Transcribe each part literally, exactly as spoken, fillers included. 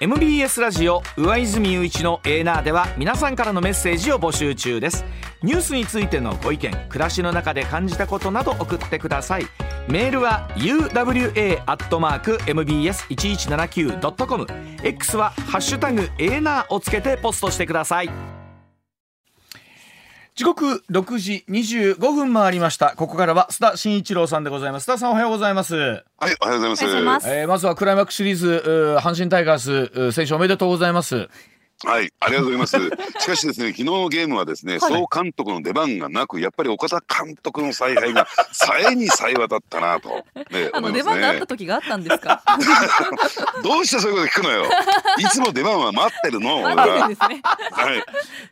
エムビーエス ラジオ上泉雄一のエーナーでは皆さんからのメッセージを募集中です。ニュースについてのご意見、暮らしの中で感じたことなど送ってください。メールは ユーダブリューエー アットマーク エムビーエス いちいちななきゅう ドットコム、 X はハッシュタグエーナーをつけてポストしてください。時刻ろくじにじゅうごふん回りました。ここからは須田慎一郎さんでございます。須田さん、おはようございます。はい、おはようございます。えー、まずはクライマックスシリーズ、阪神タイガース選手おめでとうございます。はい、ありがとうございます。しかしですね、昨日のゲームはですね、はい、総監督の出番がなく、やっぱり岡田監督の采配がさえにさえ渡ったなと、ね、あの出番があった時があったんですか。どうしてそういうこと聞くのよ。いつも出番は待ってるの。待ってるんですね。はい、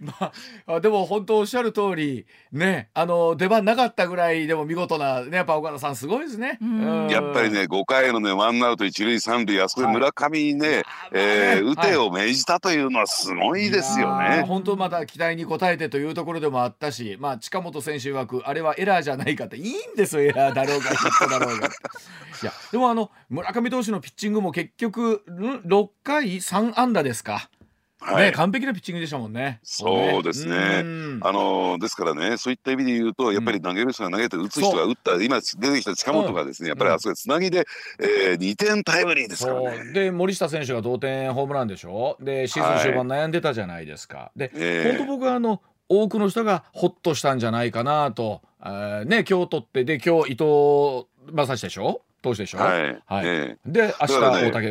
まあ、でも本当おっしゃる通りね、あの出番なかったぐらいでも見事な、ね、やっぱ岡田さんすごいですね。うん、やっぱりね、ごかいのね、ワンアウト一塁三塁、あそこで村上にね、はい、えー、打てを命じたというのはすごいですよね。本当また期待に応えてというところでもあったし、まあ、近本選手曰くあれはエラーじゃないかって、いいんですよ、エラーだろうがヒットだろうが。いやでもあの村上投手のピッチングも結局ろっかいさんあんだですか。はい、ね、完璧なピッチングでしたもんね。そうですね、うん、あのですからね、そういった意味で言うとやっぱり投げる人が投げて打つ人が打った、うん、今出てきた近本がですね、やっぱりあそこでつなぎで、えー、にてんタイムリーですからね。で森下選手が同点ホームランでしょ。でシーズン終盤悩んでたじゃないですか。はい、で、えー、本当僕はあの多くの人がホッとしたんじゃないかなと、えー、ね、今日取ってで今日伊藤正史でしょ、投手でしょ。はい、はい、えー、で明日大竹、ね、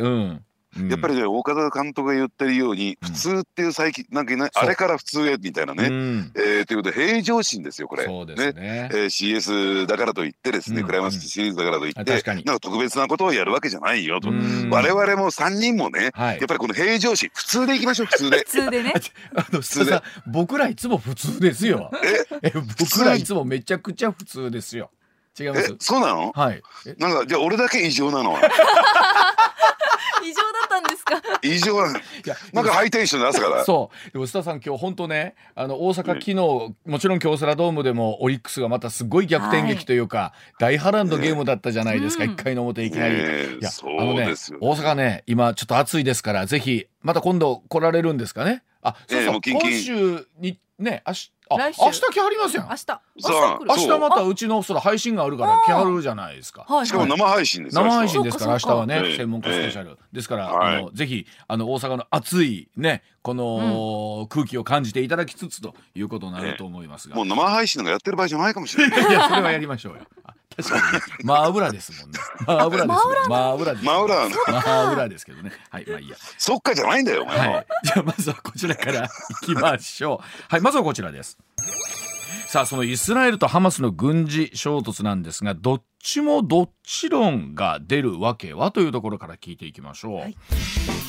うん、やっぱりね、岡田監督が言ってるように、うん、普通っていう最近なんか、ね、あれから普通へみたいなね、うん、えー、ということで平常心ですよこれ。そうですね、ね、えー、シーエス だからといってですね、うん、クライマックスシリーズだからといってなんか特別なことをやるわけじゃないよと、うん、我々もさんにんもね、はい、やっぱりこの平常心、普通でいきましょう。普通で普通でね、あの普通で僕らいつも普通ですよ。ええ、僕らいつもめちゃくちゃ普通ですよ。違います。え、そうなの。はい、なんかじゃあ俺だけ異常なの。異常だったんですか。異常なんです。いや、なんかハイテンション出すから。そう。でも須田さん今日本当ね、あの大阪昨日、ね、もちろん京セラドームでもオリックスがまたすごい逆転劇というか、はい、大波乱のゲームだったじゃないですか。一、ね、回の表いきなり。ね、いや、あのね、大阪ね、今ちょっと暑いですから、ぜひまた今度来られるんですかね。あ、そうそう。えー、キンキン今週にね、あし、あ、明日来はりますやん。明日。明日またうちのその配信があるから来はるじゃないですか。しかも生配信です。生配信ですから明日はね、専門家スペシャルですから、あのぜひあの大阪の熱いね、この空気を感じていただきつつということになると思いますが、もう生配信なんかやってる場合じゃないかもしれない。いや、それはやりましょうよ。確かに真油ですもんね。真油です。真油です。真油。真油ですけどね。はい、まあいいや。そっかじゃないんだよ。はい。じゃあまずはこちらから行きましょう。はい、まずはこちらです。さあ、そのイスラエルとハマスの軍事衝突なんですが、どっちもどっち論が出るわけはというところから聞いていきましょう。はい、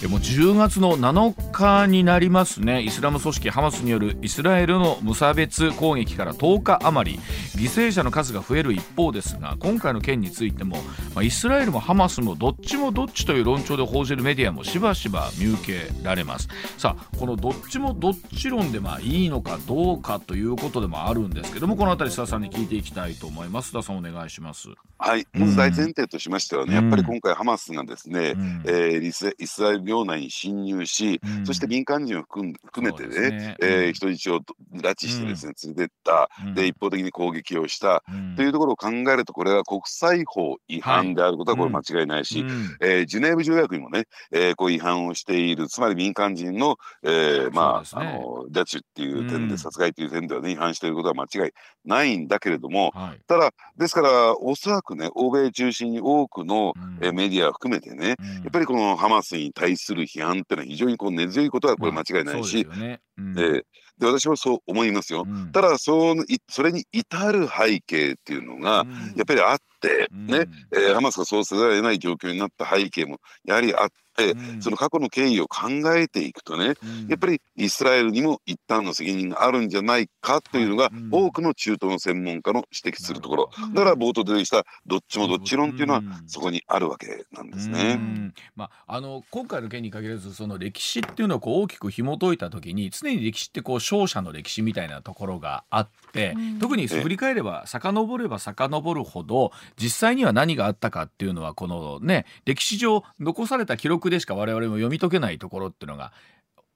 もうじゅうがつのなのかになりますね。イスラム組織ハマスによるイスラエルの無差別攻撃からとおか余り、犠牲者の数が増える一方ですが、今回の件についても、まあ、イスラエルもハマスもどっちもどっちという論調で報じるメディアもしばしば見受けられます。さあ、このどっちもどっち論でまあいいのかどうかということでもあるんですけども、このあたり須田さんに聞いていきたいと思います。須田さん、お願いします。はい、まず大前提としましてはね、うん、やっぱり今回ハマスがですね、うん、えー、イスラエル領内に侵入し、うん、そして民間人を含めてね、ね、えー、人質を拉致してですね、連れてった、うん、で一方的に攻撃をした、うん、というところを考えると、これは国際法違反であることはこれ間違いないし、うん、えー、ジュネーブ条約にもね、えー、こう違反をしている、つまり民間人の、えー、まあ、ね、あの拉致っていう点で、殺害という点ではね、違反していることは間違いないんだけれども、はい、ただですからおそらくね、欧米中心に多くの、うん、えメディアを含めてね、うん、やっぱりこのハマスに対する批判ってのは非常にこう根強いことはこれ間違いないし、まあ、そうですよね。うん、えーで私もそう思いますよ。うん、ただ そ, のそれに至る背景っていうのが、うん、やっぱりあって、ね、うん、えー、ハマスがそうせざるを得ない状況になった背景もやはりあって、うん、その過去の経緯を考えていくとね、うん、やっぱりイスラエルにも一旦の責任があるんじゃないかというのが、うん、多くの中東の専門家の指摘するところ、うん、だから冒頭で出てきたどっちもどっち論っていうのは、うん、そこにあるわけなんですね。うん、まあ、あの今回の件に限らず、その歴史っていうのをこう大きく紐解いたときに、常に歴史ってこう勝者の歴史みたいなところがあって、うん、特に振り返れば遡れば遡るほど実際には何があったかっていうのはこのね歴史上残された記録でしか我々も読み解けないところっていうのが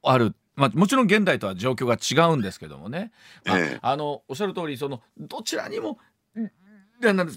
ある。まあ、もちろん現代とは状況が違うんですけどもね、まあ、あのおっしゃる通りそのどちらにも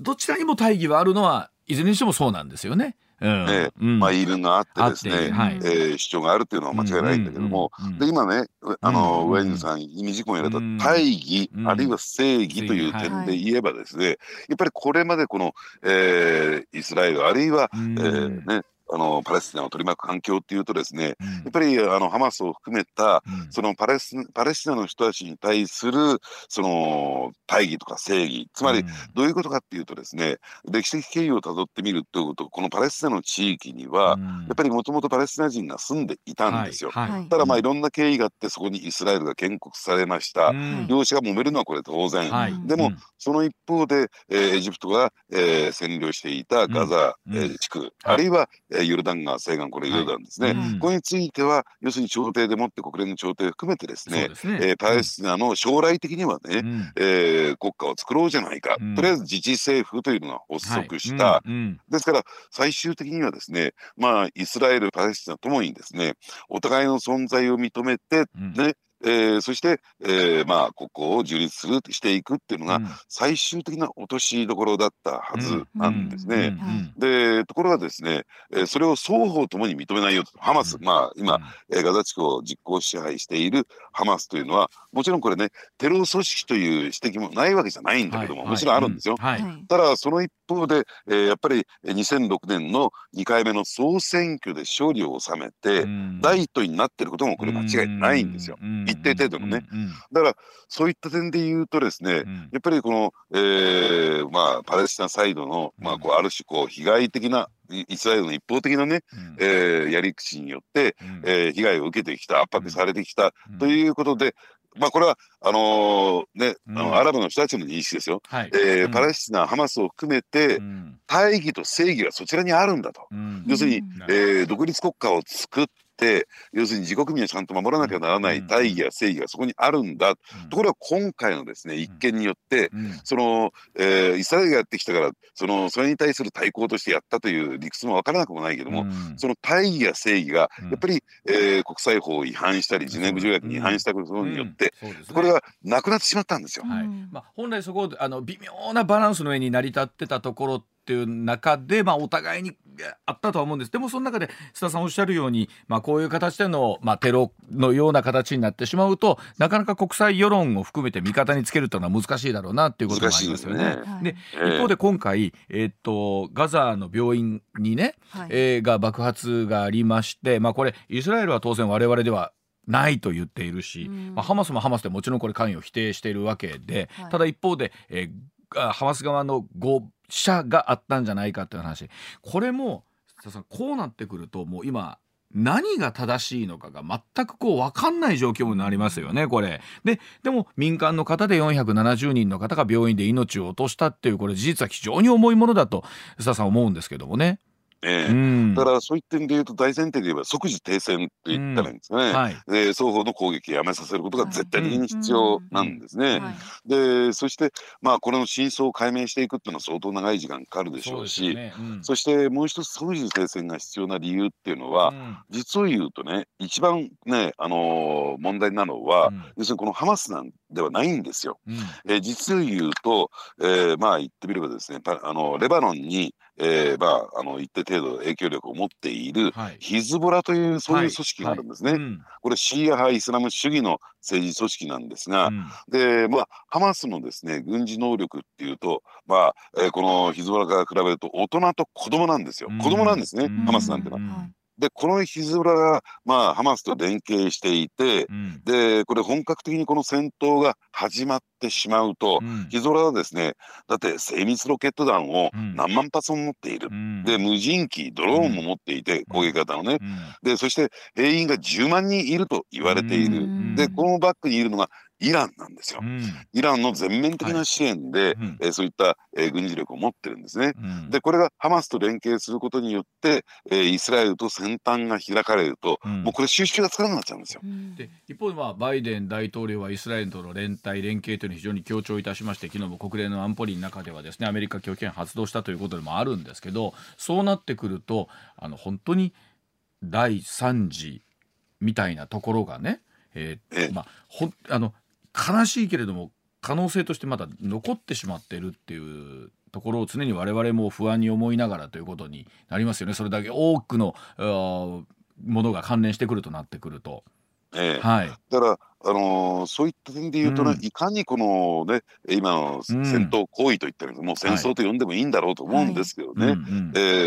どちらにも大義はあるのはいずれにしてもそうなんですよね。いるがあってですね、はい、えー、主張があるっていうのは間違いないんだけども、で今ねあの、うんうん、上泉さんに事項に言われた大義、うんうん、あるいは正義という点で言えばですね、はい、やっぱりこれまでこの、えー、イスラエルあるいは、うんえー、ねあのパレスチナを取り巻く環境っていうとですね、うん、やっぱりあのハマスを含めた、うん、そのパレス、パレスチナの人たちに対するその大義とか正義、つまりどういうことかっていうとですね、うん、歴史的経緯をたどってみるということ、このパレスチナの地域には、うん、やっぱりもともとパレスチナ人が住んでいたんですよ、はいはい、ただまあいろんな経緯があってそこにイスラエルが建国されました、うん、両者が揉めるのはこれ当然、はい、でも、うん、その一方で、えー、エジプトが、えー、占領していたガザ、うんえー、地区、うん、あるいは、はいヨルダン川西岸、これヨルダンですね、はいうん、これについては要するに調停でもって国連の調停を含めてですね、ですね、えー、パレスチナの将来的にはね、うんえー、国家を作ろうじゃないか、うん、とりあえず自治政府というのが発足した、はいうんうん、ですから最終的にはですね、まあ、イスラエルパレスチナともにですねお互いの存在を認めて、うんねえー、そして、えーまあ、ここを樹立するしていくっていうのが最終的な落としどころだったはずなんですね。でところがですね、えー、それを双方ともに認めないよとハマス、まあ、今、えー、ガザ地区を実行支配しているハマスというのはもちろんこれねテロ組織という指摘もないわけじゃないんだけども、はいはい、もちろんあるんですよ、うんはい、ただその一方で、えー、やっぱりにせんろくねんのにかいめの総選挙で勝利を収めて、うん、第一党になっていることもこれ間違いないんですよ、うんうん一定程度のね、うんうん、だからそういった点で言うとですね、うん、やっぱりこの、えーまあ、パレスチナサイドの、まあ、こうある種こう被害的なイスラエルの一方的なね、うんえー、やり口によって、うんえー、被害を受けてきた圧迫されてきた、うん、ということで、まあ、これはあのーねうん、あのアラブの人たちの認識ですよ、はいえーうん、パレスチナハマスを含めて、うん、大義と正義はそちらにあるんだと、うん、要するに、うんえー、独立国家を作って要するに自国民はちゃんと守らなきゃならない大義や正義がそこにあるんだ、うん、ところが今回のですね一件によって、うんそのえー、イスラエルがやってきたからそのそれに対する対抗としてやったという理屈も分からなくもないけども、うん、その大義や正義がやっぱり、うんえー、国際法を違反したりジュネーブ条約に違反したことによって、うんうんね、これがなくなってしまったんですよ、はいまあ、本来そこあの微妙なバランスの上に成り立ってたところっていう中で、まあ、お互いにあったとは思うんです。でもその中で須田さんおっしゃるように、まあ、こういう形での、まあ、テロのような形になってしまうとなかなか国際世論を含めて味方につけるというのは難しいだろうなということがありますよね。で、一方で今回、えーっと、ガザの病院にね、はいえー、が爆発がありまして、まあ、これイスラエルは当然我々ではないと言っているし、うんまあ、ハマスもハマスでもちろんこれ関与を否定しているわけで、はい、ただ一方で、えー、ハマス側のご死者があったんじゃないかっていう話、これもこうなってくるともう今何が正しいのかが全くこう分かんない状況になりますよねこれで。でも民間の方でよんひゃくななじゅうにんの方が病院で命を落としたっていうこれ事実は非常に重いものだと須田さん思うんですけどもね。えーうん、だからそういった点でいうと大前提で言えば即時停戦と言ったらいいんですかね、うんはいえー、双方の攻撃をやめさせることが絶対的に必要なんですね、はいうん、でそして、まあ、これの真相を解明していくっていうのは相当長い時間かかるでしょうし そうですよね、うん、そしてもう一つ即時停戦が必要な理由っていうのは、うん、実を言うとね一番ね、あのー、問題なのは、うん、要するにこのハマスなんではないんですよ、うんえー、実を言うと、えー、まあ言ってみればですねあのレバノンにえーまあ、あの一定程度影響力を持っているヒズボラというそういう組織があるんですね、はいはいうん、これシーア派イスラム主義の政治組織なんですが、うんでまあ、ハマスのですね軍事能力っていうと、まあえー、このヒズボラから比べると大人と子供なんですよ、うん、子供なんですね、うん、ハマスなんてのは、うんでこのヒズボラが、まあ、ハマスと連携していて、うん、でこれ本格的にこの戦闘が始まってしまうと、うん、ヒズボラはですねだって精密ロケット弾を何万発も持っている、うん、で無人機ドローンも持っていて、うん、攻撃型のね、うん、でそして兵員がじゅうまんにんいると言われている、うん、でこのバックにいるのがイランなんですよ、うん、イランの全面的な支援で、はいうんえー、そういった、えー、軍事力を持ってるんですね、うん、でこれがハマスと連携することによって、えー、イスラエルと先端が開かれると、うん、もうこれ収拾がつかなくなっちゃうんですよ、うん、で一方で、まあ、バイデン大統領はイスラエルとの連帯連携というのを非常に強調いたしまして、昨日も国連の安保理の中ではですねアメリカ拒否権発動したということでもあるんですけど、そうなってくるとあの本当にだいさん次みたいなところがね、えーまあ、ほあの悲しいけれども可能性としてまだ残ってしまっているっていうところを常に我々も不安に思いながらということになりますよね。それだけ多くのものが関連してくるとなってくると、ええはい、だからあのー、そういった点で言うとね、うん、いかにこのね今の戦闘行為といったら、うん、もう戦争と呼んでもいいんだろうと思うんですけどね、はいはいえ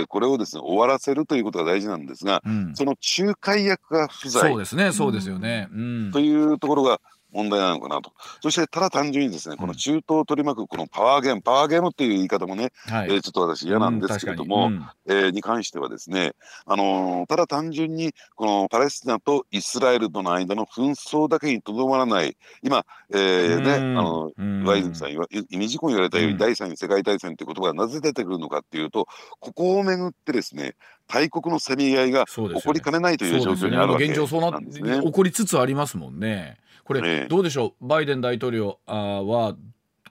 ー、これをですね終わらせるということが大事なんですが、うん、その仲介役が不在、そうですねそうですよね、うん、というところが問題なのかなと。そしてただ単純にですねこの中東を取り巻くこのパワーゲームパワーゲームっていう言い方もね、はいえー、ちょっと私嫌なんですけれども、うんに,、うんえー、に関してはですね、あのー、ただ単純にこのパレスチナとイスラエルとの間の紛争だけにとどまらない今、えー、ねあの岩泉さん意味事故に言われたように第三次世界大戦という言葉がなぜ出てくるのかっていうと、ここをめぐってですね大国のせめぎ合いが起こりかねないという状況にあるわけなんですね。そうですよね。現状そうなって起こりつつありますもんね。これどうでしょう、バイデン大統領は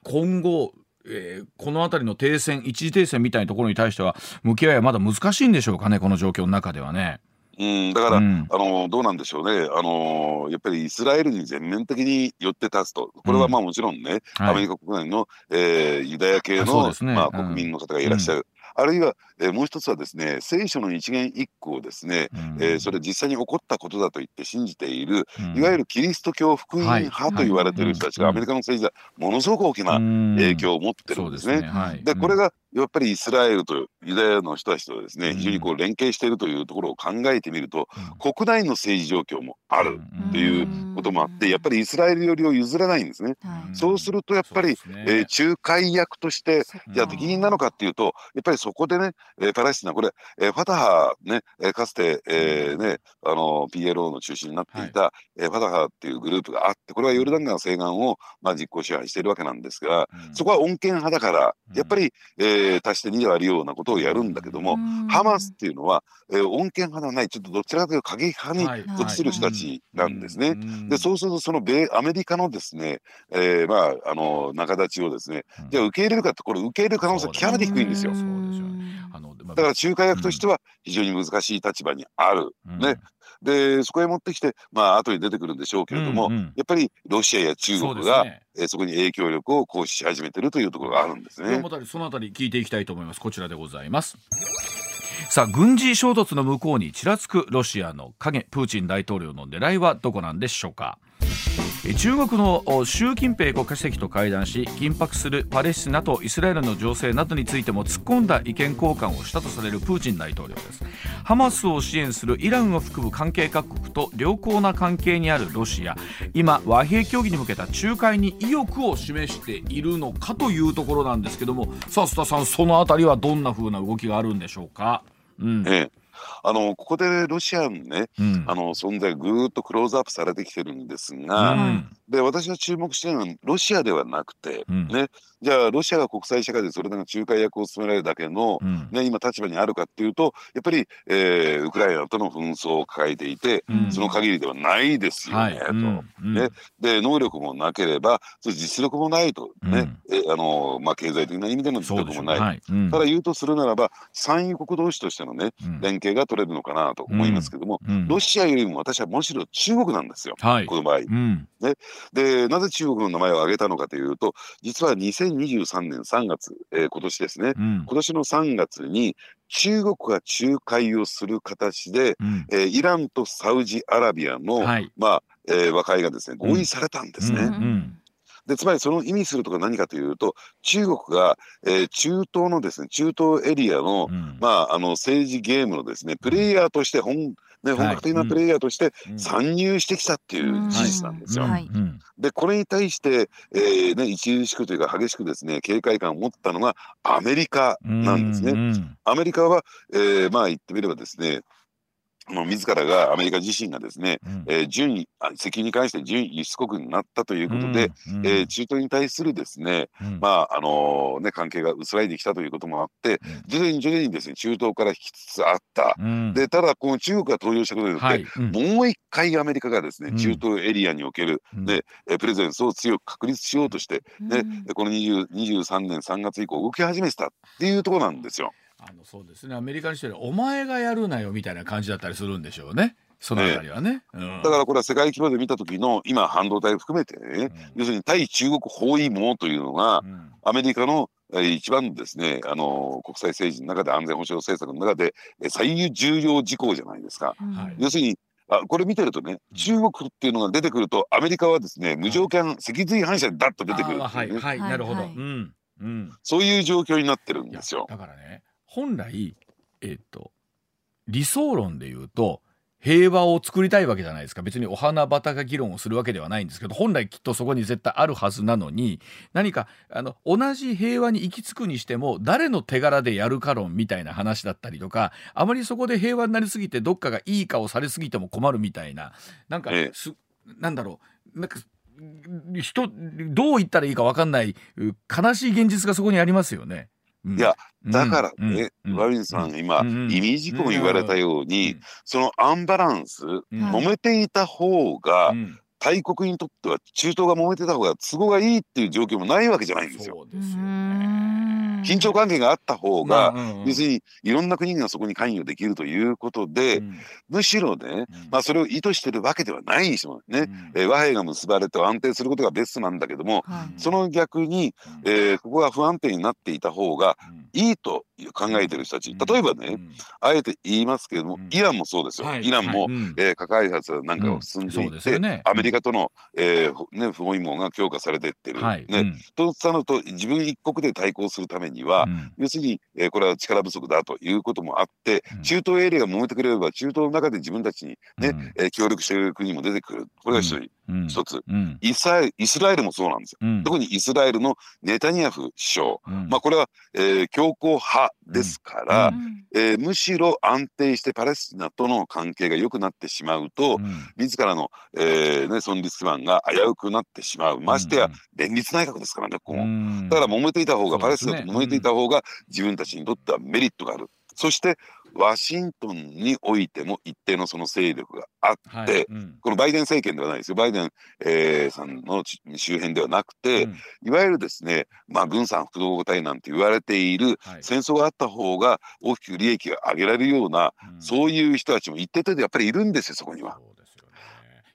今後、えー、この辺りの停戦一時停戦みたいなところに対しては向き合いはまだ難しいんでしょうかね、この状況の中ではね。うん、だから、うん、あのどうなんでしょうね、あのやっぱりイスラエルに全面的に寄って立つと、これはまあもちろんね、うんはい、アメリカ国内の、えー、ユダヤ系の、ねまあ、国民の方がいらっしゃる、うんあるいは、えー、もう一つはですね聖書の一言一句をですね、うんえー、それ実際に起こったことだと言って信じている、うん、いわゆるキリスト教福音派と言われている人たちが、はいはい、アメリカの政治ではものすごく大きな影響を持ってるんですね。うん、そうですね、はい、でこれがやっぱりイスラエルとユダヤの人たちとですね、うん、非常にこう連携しているというところを考えてみると、うん、国内の政治状況もあるということもあってやっぱりイスラエル寄りを譲れないんですね、うん、そうするとやっぱり、ねえー、仲介役としてじゃあ適任なのかっていうとやっぱりそこでね、えー、パレスチナこれ、えー、ファタハ、ねえー、かつて、えーねあのー、ピーエルオー の中心になっていた、はいえー、ファタハっていうグループがあってこれはヨルダン川西岸を、まあ、実効支配しているわけなんですが、うん、そこは穏健派だからやっぱり、うんえー、足してにで割るようなことをやるんだけども、うん、ハマスっていうのは、えー、穏健派ではないちょっとどちらかというと過激派に属する人たちなんですね、はいはいうん、でそうするとその米アメリカのですね、えーまあ、あの仲立ちをですね、うん、じゃあ受け入れるかってこれ受け入れる可能性は極めて低いんですよ。だから仲介役としては非常に難しい立場にある、うん、ね。でそこへ持ってきてまあ後に出てくるんでしょうけれども、うんうん、やっぱりロシアや中国が そ,、ねえー、そこに影響力を行使し始めてるというところがあるんですね。そのあたり聞いていきたいと思います。こちらでございます。さあ、軍事衝突の向こうにちらつくロシアの影、プーチン大統領の狙いはどこなんでしょうか。中国の習近平国家主席と会談し緊迫するパレスチナとイスラエルの情勢などについても突っ込んだ意見交換をしたとされるプーチン大統領です。ハマスを支援するイランを含む関係各国と良好な関係にあるロシア、今和平協議に向けた仲介に意欲を示しているのかというところなんですけども、さあ須田さん、そのあたりはどんな風な動きがあるんでしょうか。うんええあのここでロシアのね、うん、あの存在がぐーっとクローズアップされてきてるんですが、うん、で私が注目しているのはロシアではなくて、うんね、じゃあロシアが国際社会でそれだけ仲介役を務められるだけの、うんね、今立場にあるかっていうとやっぱり、えー、ウクライナとの紛争を抱えていて、うん、その限りではないですよね、はい、と、うんね、で能力もなければそ実力もないと、ねうんえあのまあ、経済的な意味での実力もない、はいうん、ただ言うとするならば産油国同士としてのね、うん、連携が取れるのかなと思いますけども、うんうん、ロシアよりも私はむしろ中国なんですよ、はい、この場合、うんね、でなぜ中国の名前を挙げたのかというと実はにせんにじゅうさんねんさんがつ、えー、今年ですね、うん、今年のさんがつに中国が仲介をする形で、うんえー、イランとサウジアラビアの、はいまあえー、和解がですね合意されたんですね、うんうんうんでつまりその意味するとか何かというと中国が、えー、中東のですね中東エリアの、うんまあ、あの政治ゲームのですねプレイヤーとして本ね、本格的なプレイヤーとして参入してきたっていう事実なんですよ、はいうん、でこれに対して、えーね、著しくというか激しくですね警戒感を持ったのがアメリカなんですね、うんうん、アメリカは、えー、まあ言ってみればですね自らがアメリカ自身がですね、うんえー、準石油に関して準輸出国になったということで、うんうんえー、中東に対するですね、うん、まああのー、ね関係が薄らいできたということもあって、うん、徐々に徐々にですね中東から引きつつあった、うん、でただこの中国が登場したことによって、はいうん、もう一回アメリカがですね中東エリアにおける、うん、でプレゼンスを強く確立しようとして、うん、でこのにじゅうにじゅうさんねんさんがつ以降動き始めてたっていうところなんですよ。あのそうですね、アメリカにしてはお前がやるなよみたいな感じだったりするんでしょうね、そのあたりはね、えーうん、だからこれは世界規模で見た時の今半導体含めて、ねうん、要するに対中国包囲網というのが、うん、アメリカの一番ですねあの国際政治の中で安全保障政策の中で最重要事項じゃないですか、うん、要するにあこれ見てるとね中国っていうのが出てくるとアメリカはですね無条件脊髄反射でダッと出てくる、ね、はいはいなるほど、はいはいうんうん、そういう状況になってるんですよ。だからね本来、えーと、理想論でいうと平和を作りたいわけじゃないですか。別にお花畑議論をするわけではないんですけど本来きっとそこに絶対あるはずなのに何かあの同じ平和に行き着くにしても誰の手柄でやるか論みたいな話だったりとかあまりそこで平和になりすぎてどっかがいい顔されすぎても困るみたいななんか、ええ、なんだろうなんか人どう言ったらいいか分かんない悲しい現実がそこにありますよね。いやだからね、うん、バビンさん今、うん、意味事項言われたように、うん、そのアンバランス、うん、揉めていた方が、うん、大国にとっては中東が揉めてた方が都合がいいっていう状況もないわけじゃないんですよ。そうですよね。緊張関係があった方が、うんうん、別にいろんな国がそこに関与できるということで、うん、むしろね、うんまあ、それを意図してるわけではないにしてもね、うんえー、和平が結ばれて安定することがベストなんだけども、うん、その逆に、えー、ここが不安定になっていた方がいいと考えてる人たち例えばね、うん、あえて言いますけれども、うん、イランもそうですよ、はい、イランも、はいえー、核開発なんかを進んでいて、うんね、アメリカとの、えーね、不包囲網が強化されていってる、はいねうん、となると自分一国で対抗するためには、うん、要するに、えー、これは力不足だということもあって、うん、中東エリアが揉めてくれれば中東の中で自分たちに、ねうんえー、協力している国も出てくる。これが一人、うん、一つ、うん、イスラエル、イスラエルもそうなんですよ、うん、特にイスラエルのネタニヤフ首相、うんまあ、これは、えー、強硬派ですから、うんえー、むしろ安定してパレスチナとの関係が良くなってしまうと、うん、自らの、えーね、存立基盤が危うくなってしまう。ましてや連立内閣ですからねここ、うん、だから揉めていた方が、ね、パレスチナと揉めていた方が自分たちにとってはメリットがある。そしてワシントンにおいても一定のその勢力があって、はいうん、このバイデン政権ではないですよ。バイデン、えー、さんの周辺ではなくて、うん、いわゆるですね、まあ、軍産複合体なんて言われている、はい、戦争があった方が大きく利益が上げられるような、うん、そういう人たちも一定程度やっぱりいるんですよそこには。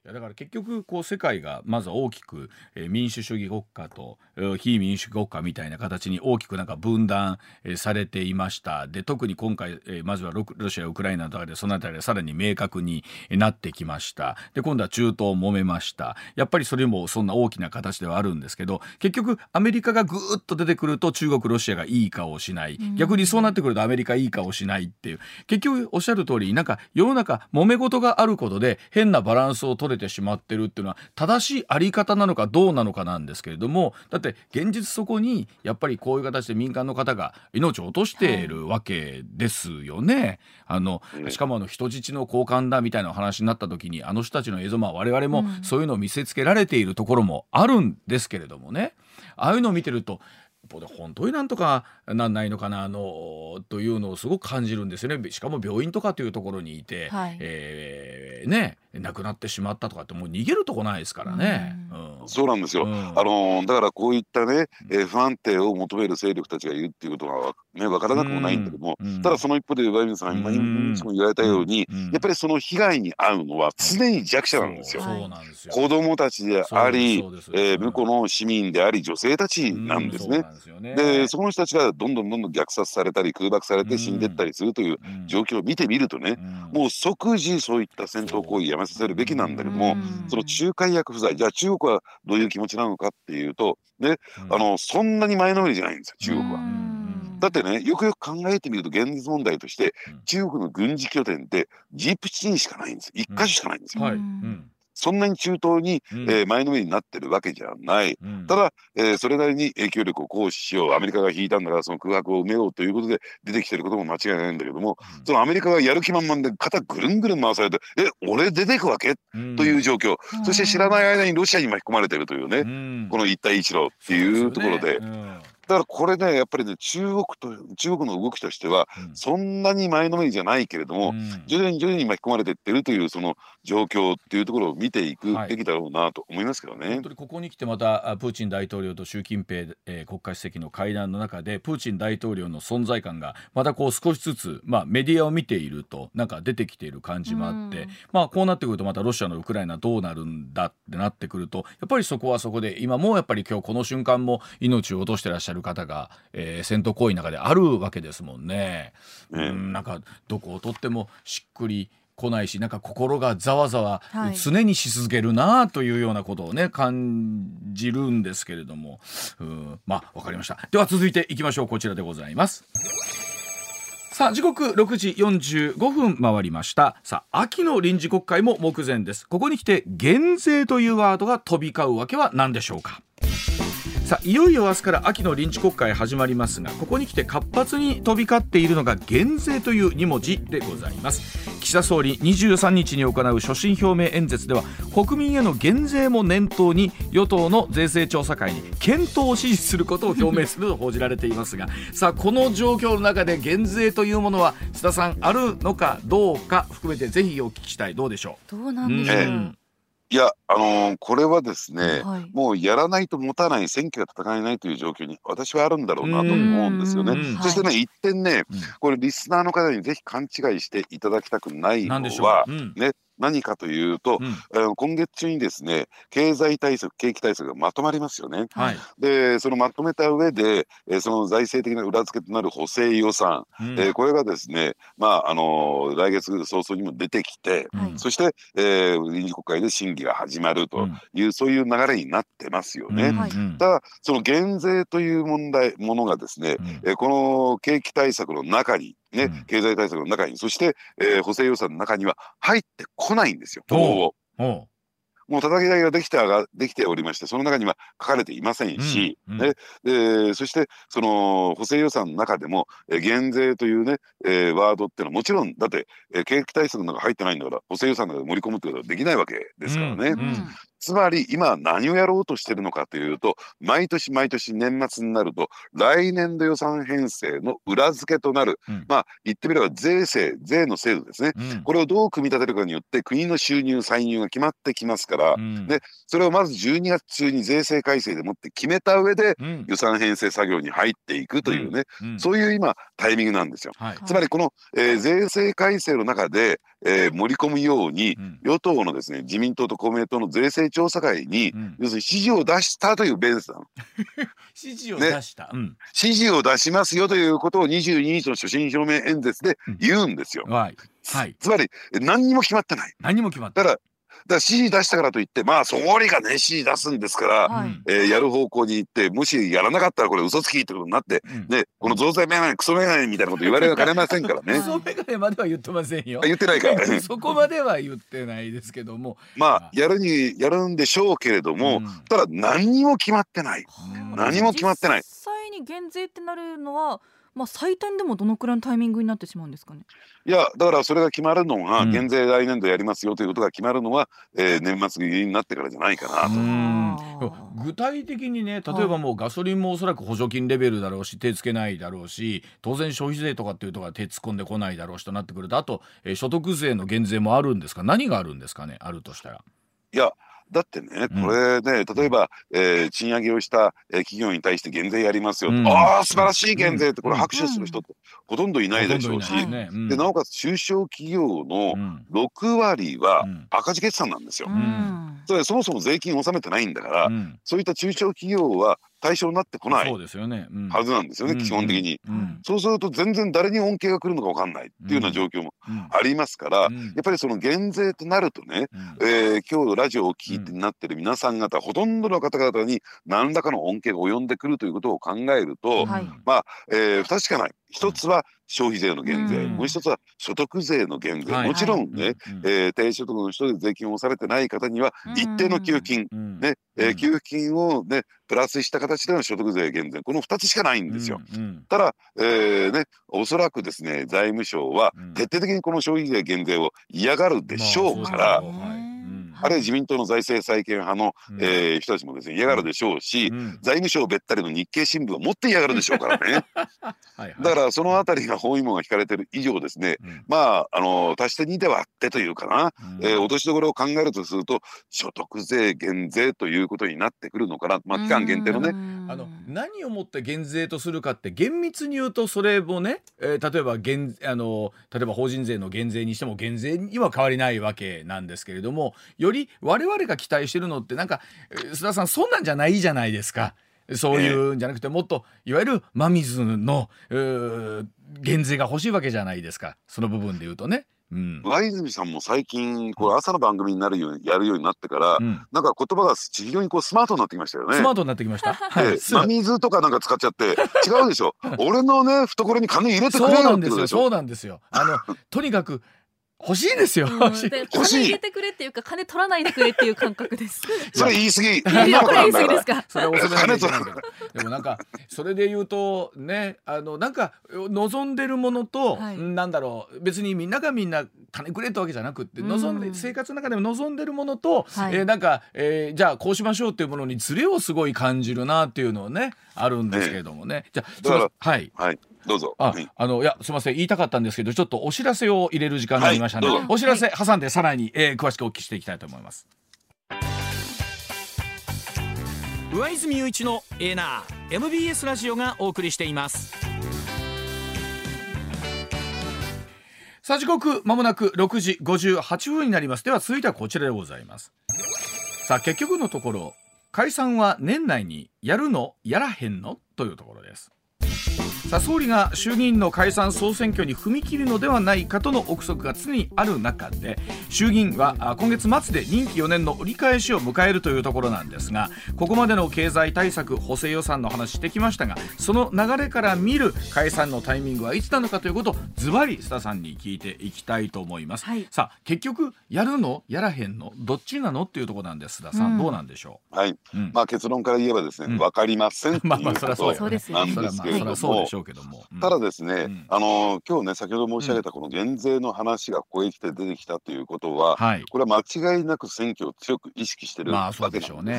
だから結局こう世界がまず大きく民主主義国家と非民主主義国家みたいな形に大きくなんか分断されていました。で特に今回まずはロシアウクライナの中でそのあたりがさらに明確になってきました。で今度は中東揉めました。やっぱりそれもそんな大きな形ではあるんですけど結局アメリカがぐーっと出てくると中国ロシアがいい顔をしない。逆にそうなってくるとアメリカいい顔をしないっていう結局おっしゃる通りなんか世の中揉め事があることで変なバランスを取れてしまってるっていうのは正しいあり方なのかどうなのかなんですけれどもだって現実そこにやっぱりこういう形で民間の方が命を落としているわけですよね。あのしかもあの人質の交換だみたいな話になった時にあの人たちの映像も我々もそういうのを見せつけられているところもあるんですけれどもねああいうのを見てると本当になんとかなんないのかなあのというのをすごく感じるんですよね。しかも病院とかというところにいて、はいえーね、亡くなってしまったとかってもう逃げるとこないですからね、うんうん、そうなんですよ、うん、あのだからこういったね、えー、不安定を求める勢力たちがいるっていうことは、ね、分からなくもないんだけども、うん、ただその一方でバイデンさん今も言われたように、うん、やっぱりその被害に遭うのは常に弱者なんですよ。子供たちであり、えー、向こうの市民であり女性たちなんですね、うんでその人たちがどんどんどんどん虐殺されたり空爆されて死んでったりするという状況を見てみるとね、うん、もう即時そういった戦闘行為やめさせるべきなんだけども、うん、その仲介役不在じゃあ中国はどういう気持ちなのかっていうと、ねうん、あのそんなに前のめりじゃないんですよ中国は、うん、だってねよくよく考えてみると現実問題として中国の軍事拠点ってジブチにしかないんです。一か所しかないんですよ、うんはいうんそんなに中東に、うんえー、前のめりになってるわけじゃない、うん、ただ、えー、それなりに影響力を行使しよう、アメリカが引いたんだからその空白を埋めようということで出てきてることも間違いないんだけども、うん、そのアメリカがやる気満々で肩ぐるんぐるん回されて、え、俺出てくわけ、うん、という状況、うん、そして知らない間にロシアに巻き込まれてるというね、うん、この一帯一路っていうところで、そうですよね。うんだからこれねやっぱりね中国と中国の動きとしては、うん、そんなに前のめりじゃないけれども、うん、徐々に徐々に巻き込まれていってるというその状況っていうところを見ていくべきだろうなと思いますけどね、はい、本当にここに来てまたプーチン大統領と習近平、えー、国家主席の会談の中でプーチン大統領の存在感がまたこう少しずつ、まあ、メディアを見ているとなんか出てきている感じもあって、うんまあ、こうなってくるとまたロシアのウクライナどうなるんだってなってくるとやっぱりそこはそこで今もやっぱり今日この瞬間も命を落としてらっしゃる方が、えー、戦闘行為の中であるわけですもんね、うん、なんかどこをとってもしっくりこないしなんか心がざわざわ常にし続けるなというようなことをね感じるんですけれどもうんまあわかりました。では続いていきましょう。こちらでございます。さあ時刻ろくじよんじゅうごふん回りました。さあ秋の臨時国会も目前です。ここに来て減税というワードが飛び交うわけは何でしょうか。さあいよいよ明日から秋の臨時国会始まりますがここに来て活発に飛び交っているのが減税というに文字でございます。岸田総理にじゅうさんにちに行う所信表明演説では国民への減税も念頭に与党の税制調査会に検討を指示することを表明すると報じられていますがさあこの状況の中で減税というものは須田さんあるのかどうか含めてぜひお聞きしたい。どうでしょう。どうなんでしょう、うんいや、あのー、これはですね、はい、もうやらないと持たない選挙が戦えないという状況に私はあるんだろうなと思うんですよね。そしてね、はい、一点ねこれリスナーの方にぜひ勘違いしていただきたくないのは、うん、ね何かというと、うん、今月中にですね経済対策景気対策がまとまりますよね、はい、でそのまとめた上でその財政的な裏付けとなる補正予算、うんえー、これがですね、まああのー、来月早々にも出てきて、うん、そして、えー、臨時国会で審議が始まるという、うん、そういう流れになってますよね、うん、ただその減税という問題ものがですね、うんえー、この景気対策の中にねうん、経済対策の中にそして、えー、補正予算の中には入ってこないんですよ。おうおうもう叩き台ができてができておりましてその中には書かれていませんし、うんうんねえー、そしてその補正予算の中でも、えー、減税というね、えー、ワードってのはもちろんだって、えー、景気対策の中入ってないんだから補正予算の中で盛り込むってことはできないわけですからね、うんうんつまり今何をやろうとしてるのかというと毎年毎年年末になると来年度予算編成の裏付けとなる、うん、まあ言ってみれば税制税の制度ですね、うん、これをどう組み立てるかによって国の収入歳入が決まってきますから、うん、でそれをまずじゅうにがつ中に税制改正でもって決めた上で予算編成作業に入っていくというね、うんうん、そういう今タイミングなんですよ、はい、つまりこの、えー、税制改正の中でえー、盛り込むように、うん、与党のですね自民党と公明党の税制調査会に、うん、要するに指示を出したというベースなの指示を出した、ねうん、指示を出しますよということをにじゅうににちの所信表明演説で言うんですよ、うんはいはい、つまり何にも決まってない何も決まってないだから指示出したからといってまあ総理がね指示出すんですから、はいえー、やる方向に行ってもしやらなかったらこれ嘘つきってことになって、うんね、この増税メガネクソメガネみたいなこと言われかねませんからねクソメガネまでは言ってませんよ言ってないからそこまでは言ってないですけどもまあやるにやるんでしょうけれども、うん、ただ何にも決まってない、うん、何も決まってない。実際に減税ってなるのはまあ、最短でもどのくらいのタイミングになってしまうんですかね。いやだからそれが決まるのが、うん、減税来年度やりますよということが決まるのは、えー、年末になってからじゃないかなと。うん具体的にね例えばもうガソリンもおそらく補助金レベルだろうし手つけないだろうし当然消費税とかっていうところは手突っ込んでこないだろうしとなってくるとあと、えー、所得税の減税もあるんですか。何があるんですかねあるとしたら。いやだってねこれね、うん、例えば、えー、賃上げをした、えー、企業に対して減税やりますよと、うん、あー素晴らしい減税ってこれ拍手する人ってほとんどいないでしょうし、うんうんうん、でなおかつ中小企業のろくわりは赤字決算なんですよ、うん、それそもそも税金を納めてないんだから、うん、そういった中小企業は対象になってこないはずなんですよね、うん、基本的に、うんうん、そうすると全然誰に恩恵が来るのか分かんないっていうような状況もありますから、うんうん、やっぱりその減税となるとね、うんえー、今日ラジオを聞いてなってる皆さん方、うん、ほとんどの方々に何らかの恩恵が及んでくるということを考えると、うん、まあ、えー、不確かない一つは消費税の減税、うん、もう一つは所得税の減税、はい、もちろんね、はい、えー、低所得の人で税金を納めてない方には一定の給付金、うんね、えー、給付金を、ね、プラスした形での所得税減税、このふたつしかないんですよ、うんうん、ただ、えーね、おそらくですね財務省は徹底的にこの消費税減税を嫌がるでしょうから、まああるいは自民党の財政再建派の、うんえー、人たちもですね嫌がるでしょうし、うん、財務省べったりの日経新聞を持って嫌がるでしょうからねはい、はい、だからそのあたりが包囲網が引かれてる以上ですね、うん、まああの足してにで割ってというかな、うんえー、落としどころを考えるとすると所得税減税ということになってくるのかな、まあ、期間限定のね、あの何をもって減税とするかって厳密に言うとそれもね、えー、例えば減あの例えば法人税の減税にしても減税には変わりないわけなんですけれども、より我々が期待してるのってなんか須田さんそんなんじゃないじゃないですか。そういうんじゃなくてもっといわゆる真水の減税が欲しいわけじゃないですか、その部分で言うとね。うん、上泉さんも最近こう朝の番組になるようにやるようになってから、うん、なんか言葉が非常にこうスマートになってきましたよね。スマートになってきました、はい、真水とかなんか使っちゃって違うでしょ俺のね懐に金入れてくれよってことでしょ。そうなんですよ、そうなんですよ。あのとにかく欲しいですよ、うん、金入れてくれっていうか金取らないでくれっていう感覚ですそれ言い過ぎでもなんかそれで言うとね、あのなんか望んでるものと、はい、なんだろう別にみんながみんな金くれってわけじゃなくって、うん、望んで生活の中でも望んでるものと、はいえー、なんか、えー、じゃあこうしましょうっていうものにズレをすごい感じるなっていうのをねあるんですけれどもね、ええ、じゃあはい、はいどうぞ。あ、あのいやすみません言いたかったんですけどちょっとお知らせを入れる時間になりましたので、はい、お知らせ挟んでさらに、えー、詳しくお聞きしていきたいと思います。上泉雄一のエーナー エムビーエス ラジオがお送りしています。さあ時刻まもなくろくじごじゅうはっぷんになります。では続いてはこちらでございます。さあ結局のところ解散は年内にやるのやらへんのというところです。さあ総理が衆議院の解散総選挙に踏み切るのではないかとの憶測が常にある中で、衆議院は今月末で任期よねんの折り返しを迎えるというところなんですが、ここまでの経済対策補正予算の話してきましたが、その流れから見る解散のタイミングはいつなのかということをズバリ須田さんに聞いていきたいと思います、はい、さあ結局やるのやらへんのどっちなのっていうところなんです。須田さん、うん、どうなんでしょう。はい、うん、まあ結論から言えばですね、うん、分かりませんっていうことなんですけれども、ただですね、うん、あの今日ね先ほど申し上げたこの減税の話がここへ来て出てきたということは、うん、これは間違いなく選挙を強く意識してるわけなんですよ。で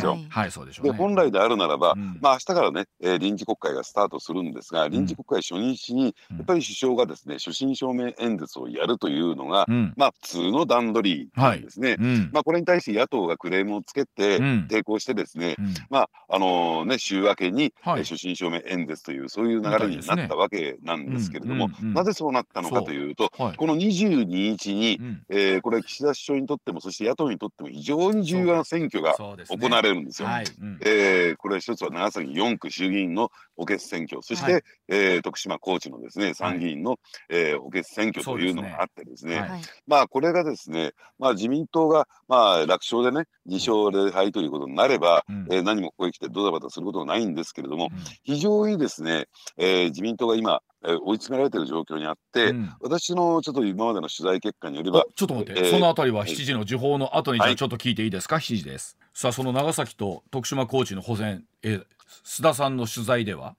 本来であるならば、うん、まあ明日からね、えー、臨時国会がスタートするんですが、臨時国会初日にやっぱり首相がですね所信表明演説をやるというのが、うん、まあ普通の段取りなんですね、はいうん、まあこれに対して野党がクレームをつけて抵抗してですね、うん、まああのね週明けに、はい、所信表明演説というそういう流れになったわけなんですけれども、なぜそうなったのかというと、はい、このにじゅうににちに、うんえー、これ岸田首相にとってもそして野党にとっても非常に重要な選挙が行われるんですよ。これ一つは長崎よんく衆議院の補欠選挙、そして、はいえー、徳島高知のですね参議院の、はいえー、補欠選挙というのがあってですね、ですね、はい、まあこれがですね、まあ、自民党が、まあ、楽勝でねにしょうれいはいということになれば、うんえー、何もここへ来てドタバタすることはないんですけれども、うん、非常にですね、えー自民党が今、えー、追い詰められている状況にあって、うん、私のちょっと今までの取材結果によれば、ちょっと待って、えー、そのあたりはしちじの時報の後に、はい、ちょっと聞いていいですか。しちじです。さあその長崎と徳島高知の補選、えー、須田さんの取材では、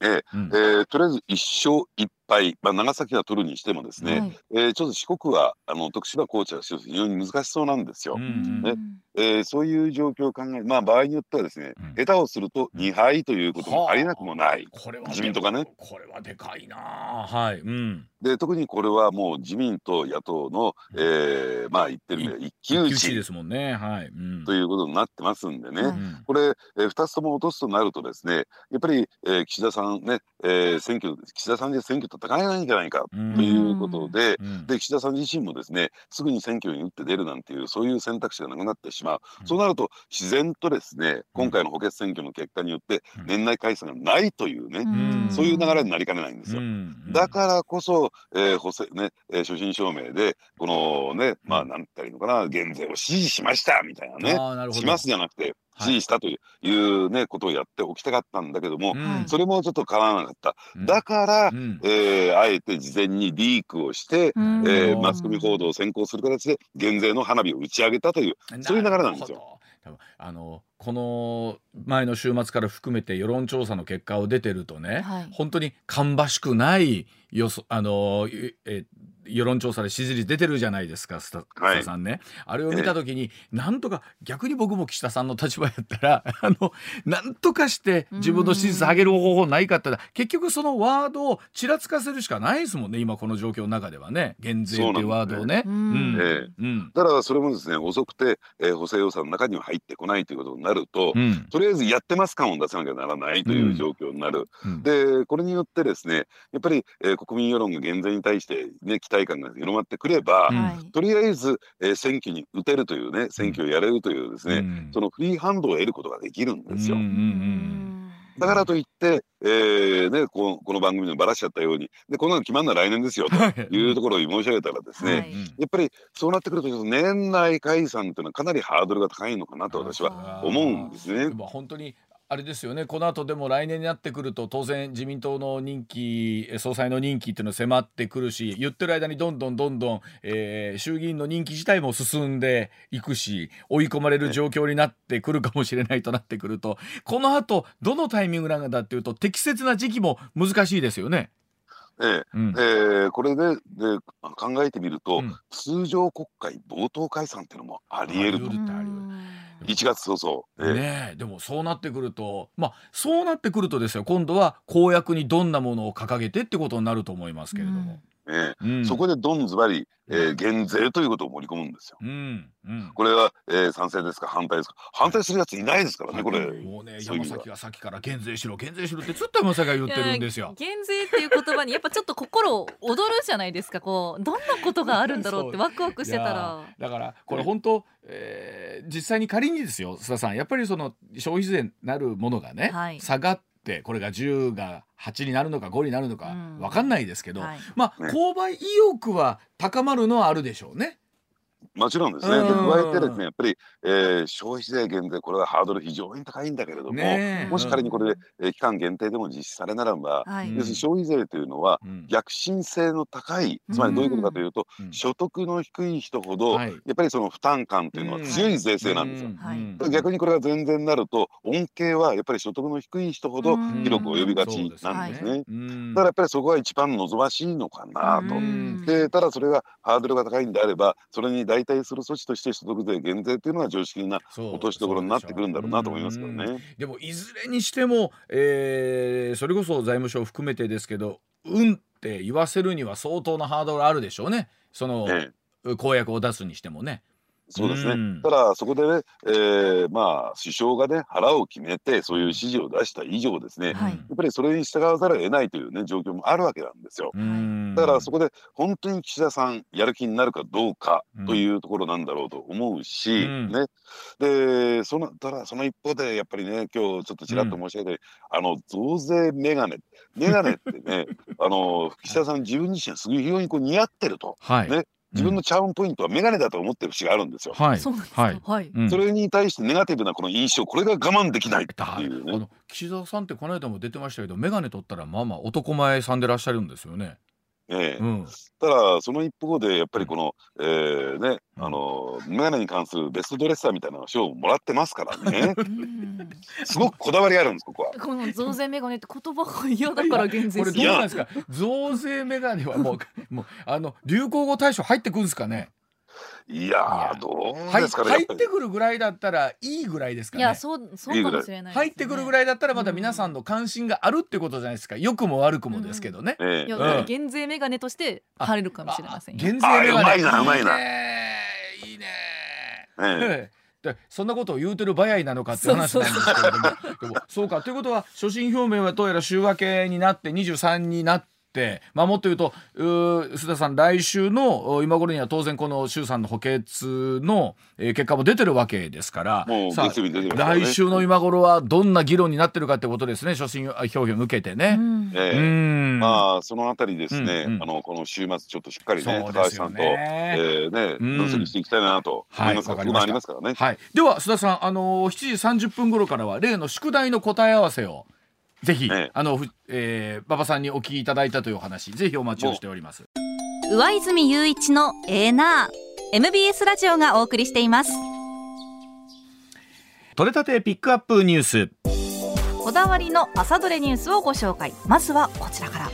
えーうんえー、とりあえずいっしょういっぱい、まあ、長崎は取るにしてもですね、はいえー、ちょっと四国はあの徳島高知は非常に難しそうなんですよ、うんねえー、そういう状況を考え、まあ、場合によってはですね、うん、下手をするとにはいということもありなくもない、うんはあ、自民党がねこれはでかいな、はいうん、で特にこれはもう自民と野党の、えーまあ、言ってる意味で一騎打ちですもんね、はいうん、ということになってますんでね、うん、これ、えー、ふたつとも落とすとなるとですねやっぱり、えー、岸田さんね、えー、選挙岸田さんで選挙戦えないんじゃないかということで、で岸田さん自身もですねすぐに選挙に打って出るなんていうそういう選択肢がなくなってしまう、うん、そうなると自然とですね今回の補欠選挙の結果によって年内解散がないというね、うん、そういう流れになりかねないんですよ、うん、だからこそ、えー補正ね、所信表明でこのねまあ何て言うのかな減税を支持しましたみたいなね、しますじゃなくて支持したという、はい、いうねことをやっておきたかったんだけども、うん、それもちょっとかなわなかった、うん、だから、うんえー、あえて事前にリークをして、うんえー、マスコミ報道を先行する形で減税の花火を打ち上げたという、そういう流れなんですよ。あのこの前の週末から含めて世論調査の結果を出てるとね、はい、本当に芳しくないよそあのえ世論調査で支持率出てるじゃないですか、須田さんね、はい、あれを見た時に、えー、なんとか逆に僕も岸田さんの立場やったらあのなんとかして自分の支持率上げる方法ないかったら結局そのワードをちらつかせるしかないですもんね、今この状況の中ではね、減税っていうワードをね。だからそれもですね遅くて、えー、補正予算の中には入ってこないということになると、うん、とりあえずやってます感を出さなきゃならないという状況になる、うんうん、でこれによってですねやっぱり、えー、国民世論が減税に対して、ね、期待感が広まってくれば、うん、とりあえず、えー、選挙に打てるというね選挙をやれるというですね、うん、そのフリーハンドを得ることができるんですよ、うんうんうん、だからといって、えーね、こ, この番組でばらしちゃったようにでこんなの決まるのは来年ですよというところを申し上げたらですね、はい、やっぱりそうなってくると年内解散というのはかなりハードルが高いのかなと私は思うんですね。でも本当にあれですよね、この後でも来年になってくると当然自民党の任期総裁の任期っていうの迫ってくるし、言ってる間にどんどんどんどん、えー、衆議院の任期自体も進んでいくし追い込まれる状況になってくるかもしれないとなってくると、この後どのタイミングなんだっていうと適切な時期も難しいですよね。えーうんえー、これ で, で考えてみると、うん、通常国会冒頭解散っていうのもありえると。いちがつ早々、ねえ、でもそうなってくると、まあ、そうなってくるとですよ、今度は公約にどんなものを掲げてってことになると思いますけれども、うんええうん、そこでどんずばり、えー、減税ということを盛り込むんですよ、うんうん、これは、えー、賛成ですか反対ですか、反対するやついないですからね、はい、これもうね山崎がさっきから減税しろ減税しろってずっと山崎が言ってるんですよ。減税っていう言葉にやっぱちょっと心を躍るじゃないですか、こうどんなことがあるんだろうってワクワクしてたらだからこれ本当、えー、実際に仮にですよ須田さんやっぱりその消費税になるものがね、はい、下がってこれがじゅうがはちになるのかごになるのか分かんないですけど、うんはい、まあ購買意欲は高まるのはあるでしょうね。もちろんですね。で加えてですねやっぱり、えー、消費税減税これはハードル非常に高いんだけれども、ね、もし仮にこれで、えー、期間限定でも実施されならば、はい、要するに消費税というのは、うん、逆進性の高い、つまりどういうことかというと、うん、所得の低い人ほど、うん、やっぱりその負担感というのは強い税制なんですよ、うんはい、逆にこれが全然なると恩恵はやっぱり所得の低い人ほど広く及びがちなんですね、うんうん、だからやっぱりそこが一番望ましいのかなと、うん、でただそれがハードルが高いんであればそれに代替する措置として所得税減税というのは常識な落としどころになってくるんだろうなと思いますけどね。 で, でもいずれにしても、えー、それこそ財務省含めてですけどうんって言わせるには相当なハードルあるでしょうね、その、ええ、公約を出すにしてもね。そうですね、うん、ただそこでね、えーまあ、首相がね腹を決めてそういう指示を出した以上ですね、はい、やっぱりそれに従わざるを得ないという、ね、状況もあるわけなんですよ、うん、だからそこで本当に岸田さんやる気になるかどうかというところなんだろうと思うし、うんね、でそのただその一方でやっぱりね今日ちょっとちらっと申し上げて、うん、あの増税メガネメガネってねあの岸田さん自分自身すごい非常にこう似合ってると、はいね自分のチャームポイントはメガネだと思ってる節があるんですよ、はい、そうですか、はい、それに対してネガティブなこの印象これが我慢できないっていう、ね、あの岸田さんってこの間も出てましたけどメガネ取ったらまあまあ男前さんでらっしゃるんですよね。ええうん、ただその一方でやっぱりこの、うんえーね、あのメガネに関するベストドレッサーみたいな賞をもらってますからねすごくこだわりあるんです、ここは。この増税メガネって言葉が嫌だから減税するこれどうなんですか増税メガネはもう、もうあの流行語大賞入ってくるんですかね。いやーどうですかね、入ってくるぐらいだったらいいぐらいですかね。いやそうそうかもしれないですね。入ってくるぐらいだったらまだ皆さんの関心があるってことじゃないですか、良くも悪くもですけどね、うんええ、いやだから減税メガネとして貼れるかもしれませんよ。減税メガネうまいなうまいな、いいねーいいねーそんなことを言うてる場合なのかって話なんですけれども、そうかということは所信表明はどうやら週明けになってにじゅうさんになってって、まあ、もっと言うとう須田さん来週の今頃には当然この衆参の補欠の結果も出てるわけですから、ね、来週の今頃はどんな議論になってるかってことですね。所信表明抜けてね、うんえーうんまあ、そのあたりですね、うんうん、あのこの週末ちょっとしっかりね、ね高橋さんと、えーねうん、分析していきたいなと思いますから、はい、今ありますからね、はい、では須田さん、あのー、しちじさんじゅっぷん頃からは例の宿題の答え合わせをぜひ、ねあのえー、馬場さんにお聞きいただいたというお話ぜひお待ちをしております。上泉雄一のエーナー エムビーエス ラジオがお送りしています。取れたてピックアップニュース、こだわりの朝どれニュースをご紹介。まずはこちらから、はい、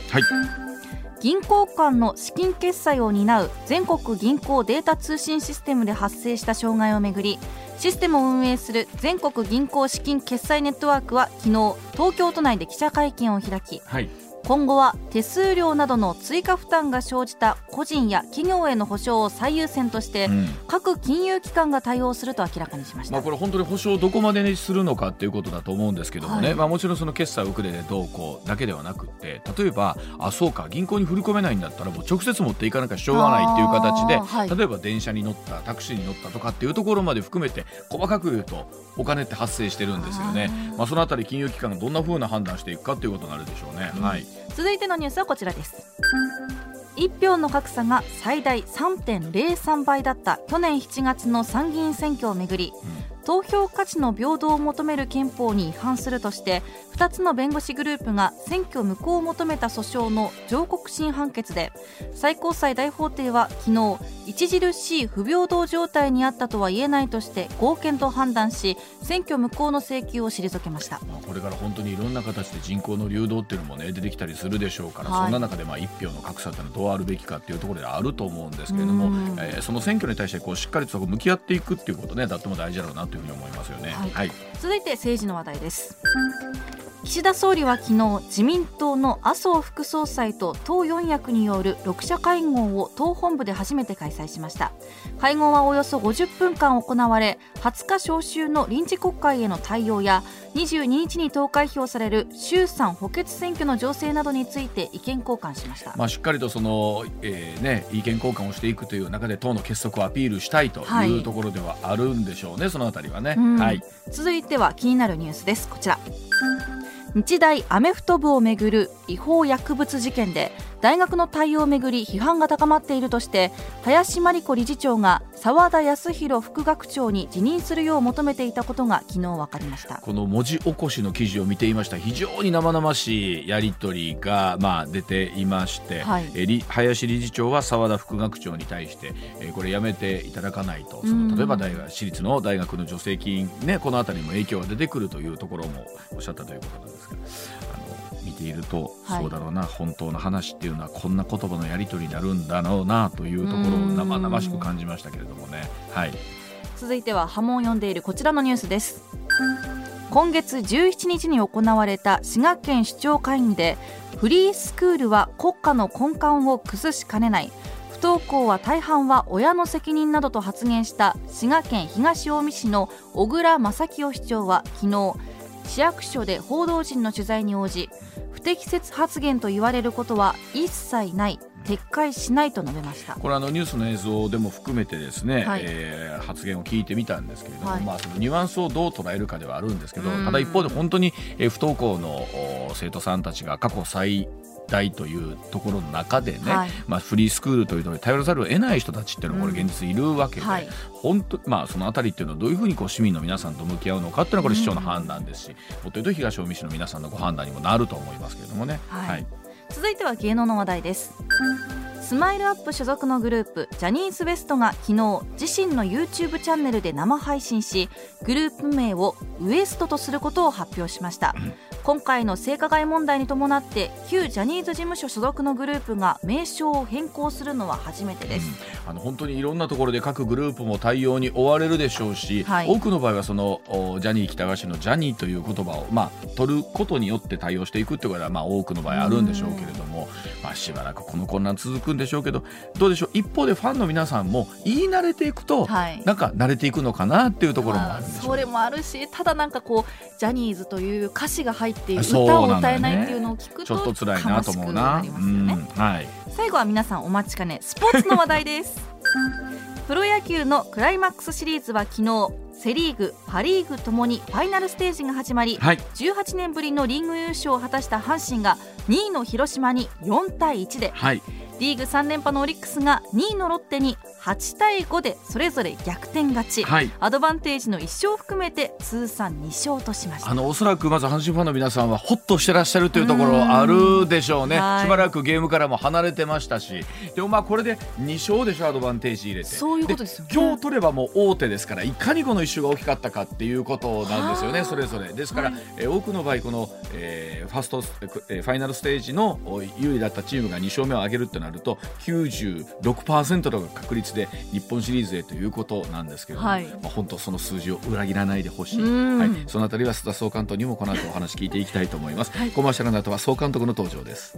銀行間の資金決済を担う全国銀行データ通信システムで発生した障害をめぐり、システムを運営する全国銀行資金決済ネットワークは昨日東京都内で記者会見を開き、はい、今後は手数料などの追加負担が生じた個人や企業への補償を最優先として、うん、各金融機関が対応すると明らかにしました。まあ、これ本当に補償をどこまでにするのかということだと思うんですけどもね、はいまあ、もちろんその決済遅れでどうこうだけではなくて、例えばあそうか銀行に振り込めないんだったらもう直接持っていかなきゃしょうがないという形で、はい、例えば電車に乗ったタクシーに乗ったとかっていうところまで含めて細かく言うとお金って発生してるんですよね。まあ、そのあたり金融機関がどんな風な判断していくかということになるでしょうね、うんはい、続いてのニュースはこちらです。いち票の格差が最大 さんてんぜろさん 倍だった去年しちがつの参議院選挙をめぐり、うん、投票価値の平等を求める憲法に違反するとしてふたつの弁護士グループが選挙無効を求めた訴訟の上告審判決で、最高裁大法廷は昨日著しい不平等状態にあったとは言えないとして合憲と判断し、選挙無効の請求を退けました。まあ、これから本当にいろんな形で人口の流動っていうのも、ね、出てきたりするでしょうから、はい、そんな中でまあいち票の格差っていうのはどうあるべきかっていうところであると思うんですけれども、えー、その選挙に対してこうしっかりと向き合っていくっていうことね、だっても大事だろうなというふうに思いますよね、はいはい、続いて政治の話題です。岸田総理は昨日自民党の麻生副総裁と党よん役によるろく者会合を党本部で初めて開催しました。会合はおよそごじゅっぷんかん行われ、はつか召集の臨時国会への対応やにじゅうににちに投開票される衆参補欠選挙の情勢などについて意見交換しました。まあ、しっかりとその、えーね、意見交換をしていくという中で党の結束をアピールしたいという、はい、ところではあるんでしょうね、そのあたりはね、はい、続いては気になるニュースです。こちら、日大アメフト部をめぐる違法薬物事件で大学の対応をめぐり批判が高まっているとして林真理子理事長が澤田康広副学長に辞任するよう求めていたことが昨日分かりました。この文字起こしの記事を見ていました。非常に生々しいやり取りが、まあ、出ていまして、はい、え林理事長は澤田副学長に対して、えー、これやめていただかないと、その例えば大学私立の大学の助成金、ね、このあたりにも影響が出てくるというところもおっしゃったということなんです。あの見ていると、はい、そうだろうな、本当の話っていうのはこんな言葉のやり取りになるんだろうなというところを生々しく感じましたけれどもね、はい、続いては波紋を読んでいるこちらのニュースです。今月じゅうしちにちに行われた滋賀県市長会議で、フリースクールは国家の根幹を崩しかねない、不登校は大半は親の責任などと発言した滋賀県東近江市の小倉正清市長は昨日市役所で報道陣の取材に応じ、不適切発言と言われることは一切ない、撤回しないと述べました。これあのニュースの映像でも含めてですね、はいえー、発言を聞いてみたんですけれども、はいまあ、そのニュアンスをどう捉えるかではあるんですけど、ただ一方で本当に不登校の生徒さんたちが過去最大というところの中でね、はいまあ、フリースクールというところに頼らざるを得ない人たちっていうのもこれ現実いるわけで、うんはい本当まあ、そのあたりっていうのはどういうふうにこう市民の皆さんと向き合うのかっていうのはこれ市長の判断ですし、もっと言うと東近江市の皆さんのご判断にもなると思いますけれどもね、はいはい、続いては芸能の話題です。スマイルアップ所属のグループジャニーズ ウエストが昨日自身の YouTube チャンネルで生配信し、グループ名をウエストとすることを発表しました。うん、今回の性加害問題に伴って旧ジャニーズ事務所所属のグループが名称を変更するのは初めてです。うん、あの本当にいろんなところで各グループも対応に追われるでしょうし、はい、多くの場合はそのジャニー喜多川氏のジャニーという言葉を、まあ、取ることによって対応していくということは、まあ、多くの場合あるんでしょうけれども、まあ、しばらくこの混乱続くくんでしょうけど、どうでしょう、一方でファンの皆さんも言い慣れていくと、はい、なんか慣れていくのかなっていうところもあるんでしょう。それもあるし、ただなんかこうジャニーズという歌詞が入っている歌を歌えないっていうのを聞くと、ちょっと辛いなと思うな。最後は皆さんお待ちかね、スポーツの話題ですプロ野球のクライマックスシリーズは昨日、セリーグ、パリーグともにファイナルステージが始まり、はい、じゅうはちねんぶりのリーグ優勝を果たした阪神がにいの広島によんたいいちで、はい、リーグさん連覇のオリックスがにいのロッテにはちたいごでそれぞれ逆転勝ち、はい、アドバンテージのいっ勝含めて通算にしょうとしました。あのおそらくまず阪神ファンの皆さんはホッとしてらっしゃるというところあるでしょうね。しばらくゲームからも離れてましたし、でもまあこれでに勝でしょ、アドバンテージ入れて、そういうことですよね。今日取ればもう大手ですから、いかにこのいっ勝が大きかったかっていうことなんですよね、それぞれですから、はい、え多くの場合この、えー、ファースト、えー、ファイナルステージの優位だったチームがに勝目を挙げるとなると きゅうじゅうろくパーセント の確率で日本シリーズへということなんですけれども、はい、まあ、本当その数字を裏切らないでほしい、はい、そのあたりは須田総監督にもこの後お話聞いていきたいと思います、はい、コマーシャルの後は総監督の登場です。